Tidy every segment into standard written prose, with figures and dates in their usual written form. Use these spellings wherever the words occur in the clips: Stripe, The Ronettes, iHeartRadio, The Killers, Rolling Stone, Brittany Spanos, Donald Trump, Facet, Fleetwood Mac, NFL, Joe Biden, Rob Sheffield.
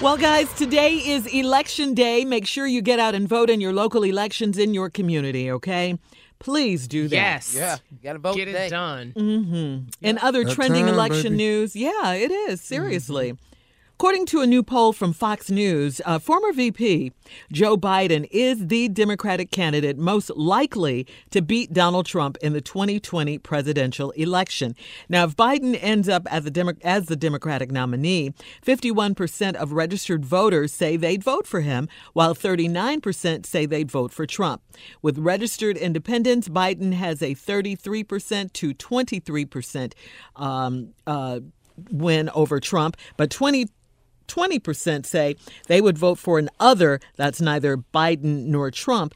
Well, guys, today is Election Day. Make sure you get out and vote in your local elections in your community, okay? Please do that. Yes. Yeah. You got to vote today. Get it done. Mm-hmm. Yeah. And other trending election news. Yeah, it is. Seriously. Mm-hmm. According to a new poll from Fox News, former VP Joe Biden is the Democratic candidate most likely to beat Donald Trump in the 2020 presidential election. Now, if Biden ends up as the Democratic nominee, 51% of registered voters say they'd vote for him, while 39% say they'd vote for Trump. With registered independents, Biden has a 33% to 23% win over Trump, but 20% say they would vote for an other that's neither Biden nor Trump,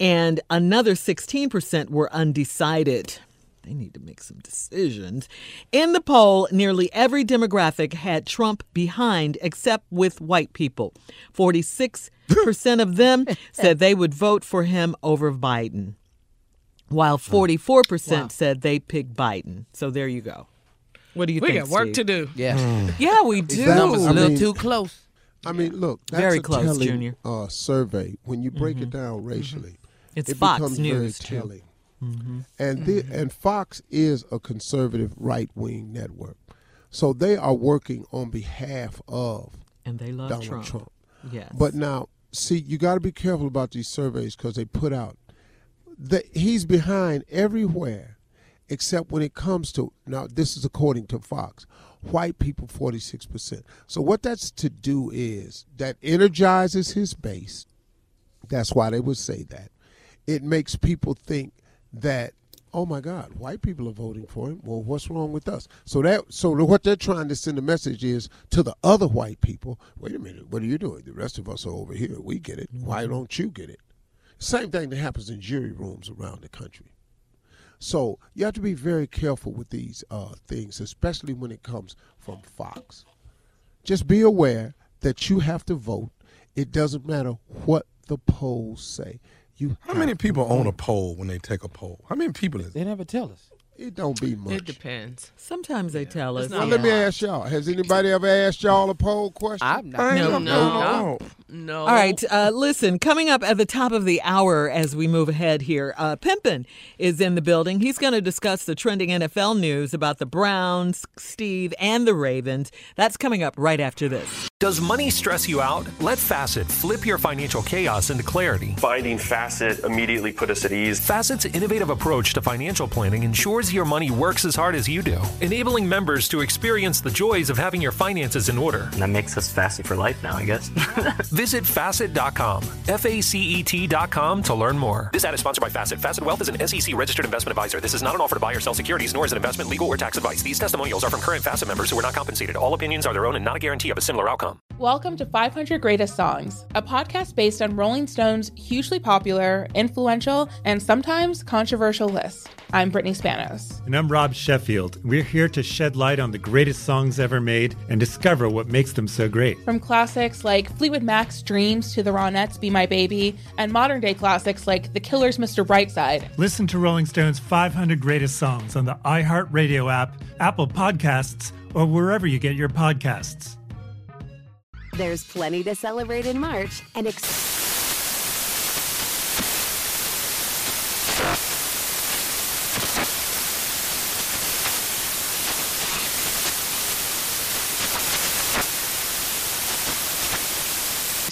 and another 16% were undecided. They need to make some decisions. In the poll, nearly every demographic had Trump behind, except with white people. 46% of them said they would vote for him over Biden, while 44% said they picked Biden. So there you go. What do you think, Steve? We got work to do. Yeah, yeah, we do. The number's a little too close. I mean, look, that's very close, telling Junior. Survey. When you break it down racially, it becomes Fox News very telling. Mm-hmm. And and Fox is a conservative right-wing network, so they are working on behalf of Donald Trump. Yes, but now see, you got to be careful about these surveys because they put out that he's behind everywhere. Except when it comes to, now this is according to Fox, white people 46%. So what that's to do is that energizes his base. That's why they would say that. It makes people think that, oh my God, white people are voting for him. Well, what's wrong with us? So what they're trying to send a message is to the other white people, wait a minute, what are you doing? The rest of us are over here. We get it. Why don't you get it? Same thing that happens in jury rooms around the country. So you have to be very careful with these things, especially when it comes from Fox. Just be aware that you have to vote. It doesn't matter what the polls say. How many people own a poll when they take a poll? How many people is it? They never tell us. It don't be much. It depends. Sometimes they tell us. Well, let me ask y'all. Has anybody ever asked y'all a poll question? I'm not. No. All right. Listen, coming up at the top of the hour as we move ahead here, Pimpin is in the building. He's going to discuss the trending NFL news about the Browns, Steve, and the Ravens. That's coming up right after this. Does money stress you out? Let Facet flip your financial chaos into clarity. Finding Facet immediately put us at ease. Facet's innovative approach to financial planning ensures your money works as hard as you do, enabling members to experience the joys of having your finances in order. And that makes us Facet for life now, I guess. Visit Facet.com, F-A-C-E-T.com to learn more. This ad is sponsored by Facet. Facet Wealth is an SEC-registered investment advisor. This is not an offer to buy or sell securities, nor is it investment, legal, or tax advice. These testimonials are from current Facet members who are not compensated. All opinions are their own and not a guarantee of a similar outcome. Welcome to 500 Greatest Songs, a podcast based on Rolling Stone's hugely popular, influential, and sometimes controversial list. I'm Brittany Spanos. And I'm Rob Sheffield. We're here to shed light on the greatest songs ever made and discover what makes them so great. From classics like Fleetwood Mac's Dreams to The Ronettes' Be My Baby, and modern day classics like The Killers' Mr. Brightside. Listen to Rolling Stone's 500 Greatest Songs on the iHeartRadio app, Apple Podcasts, or wherever you get your podcasts. There's plenty to celebrate in March and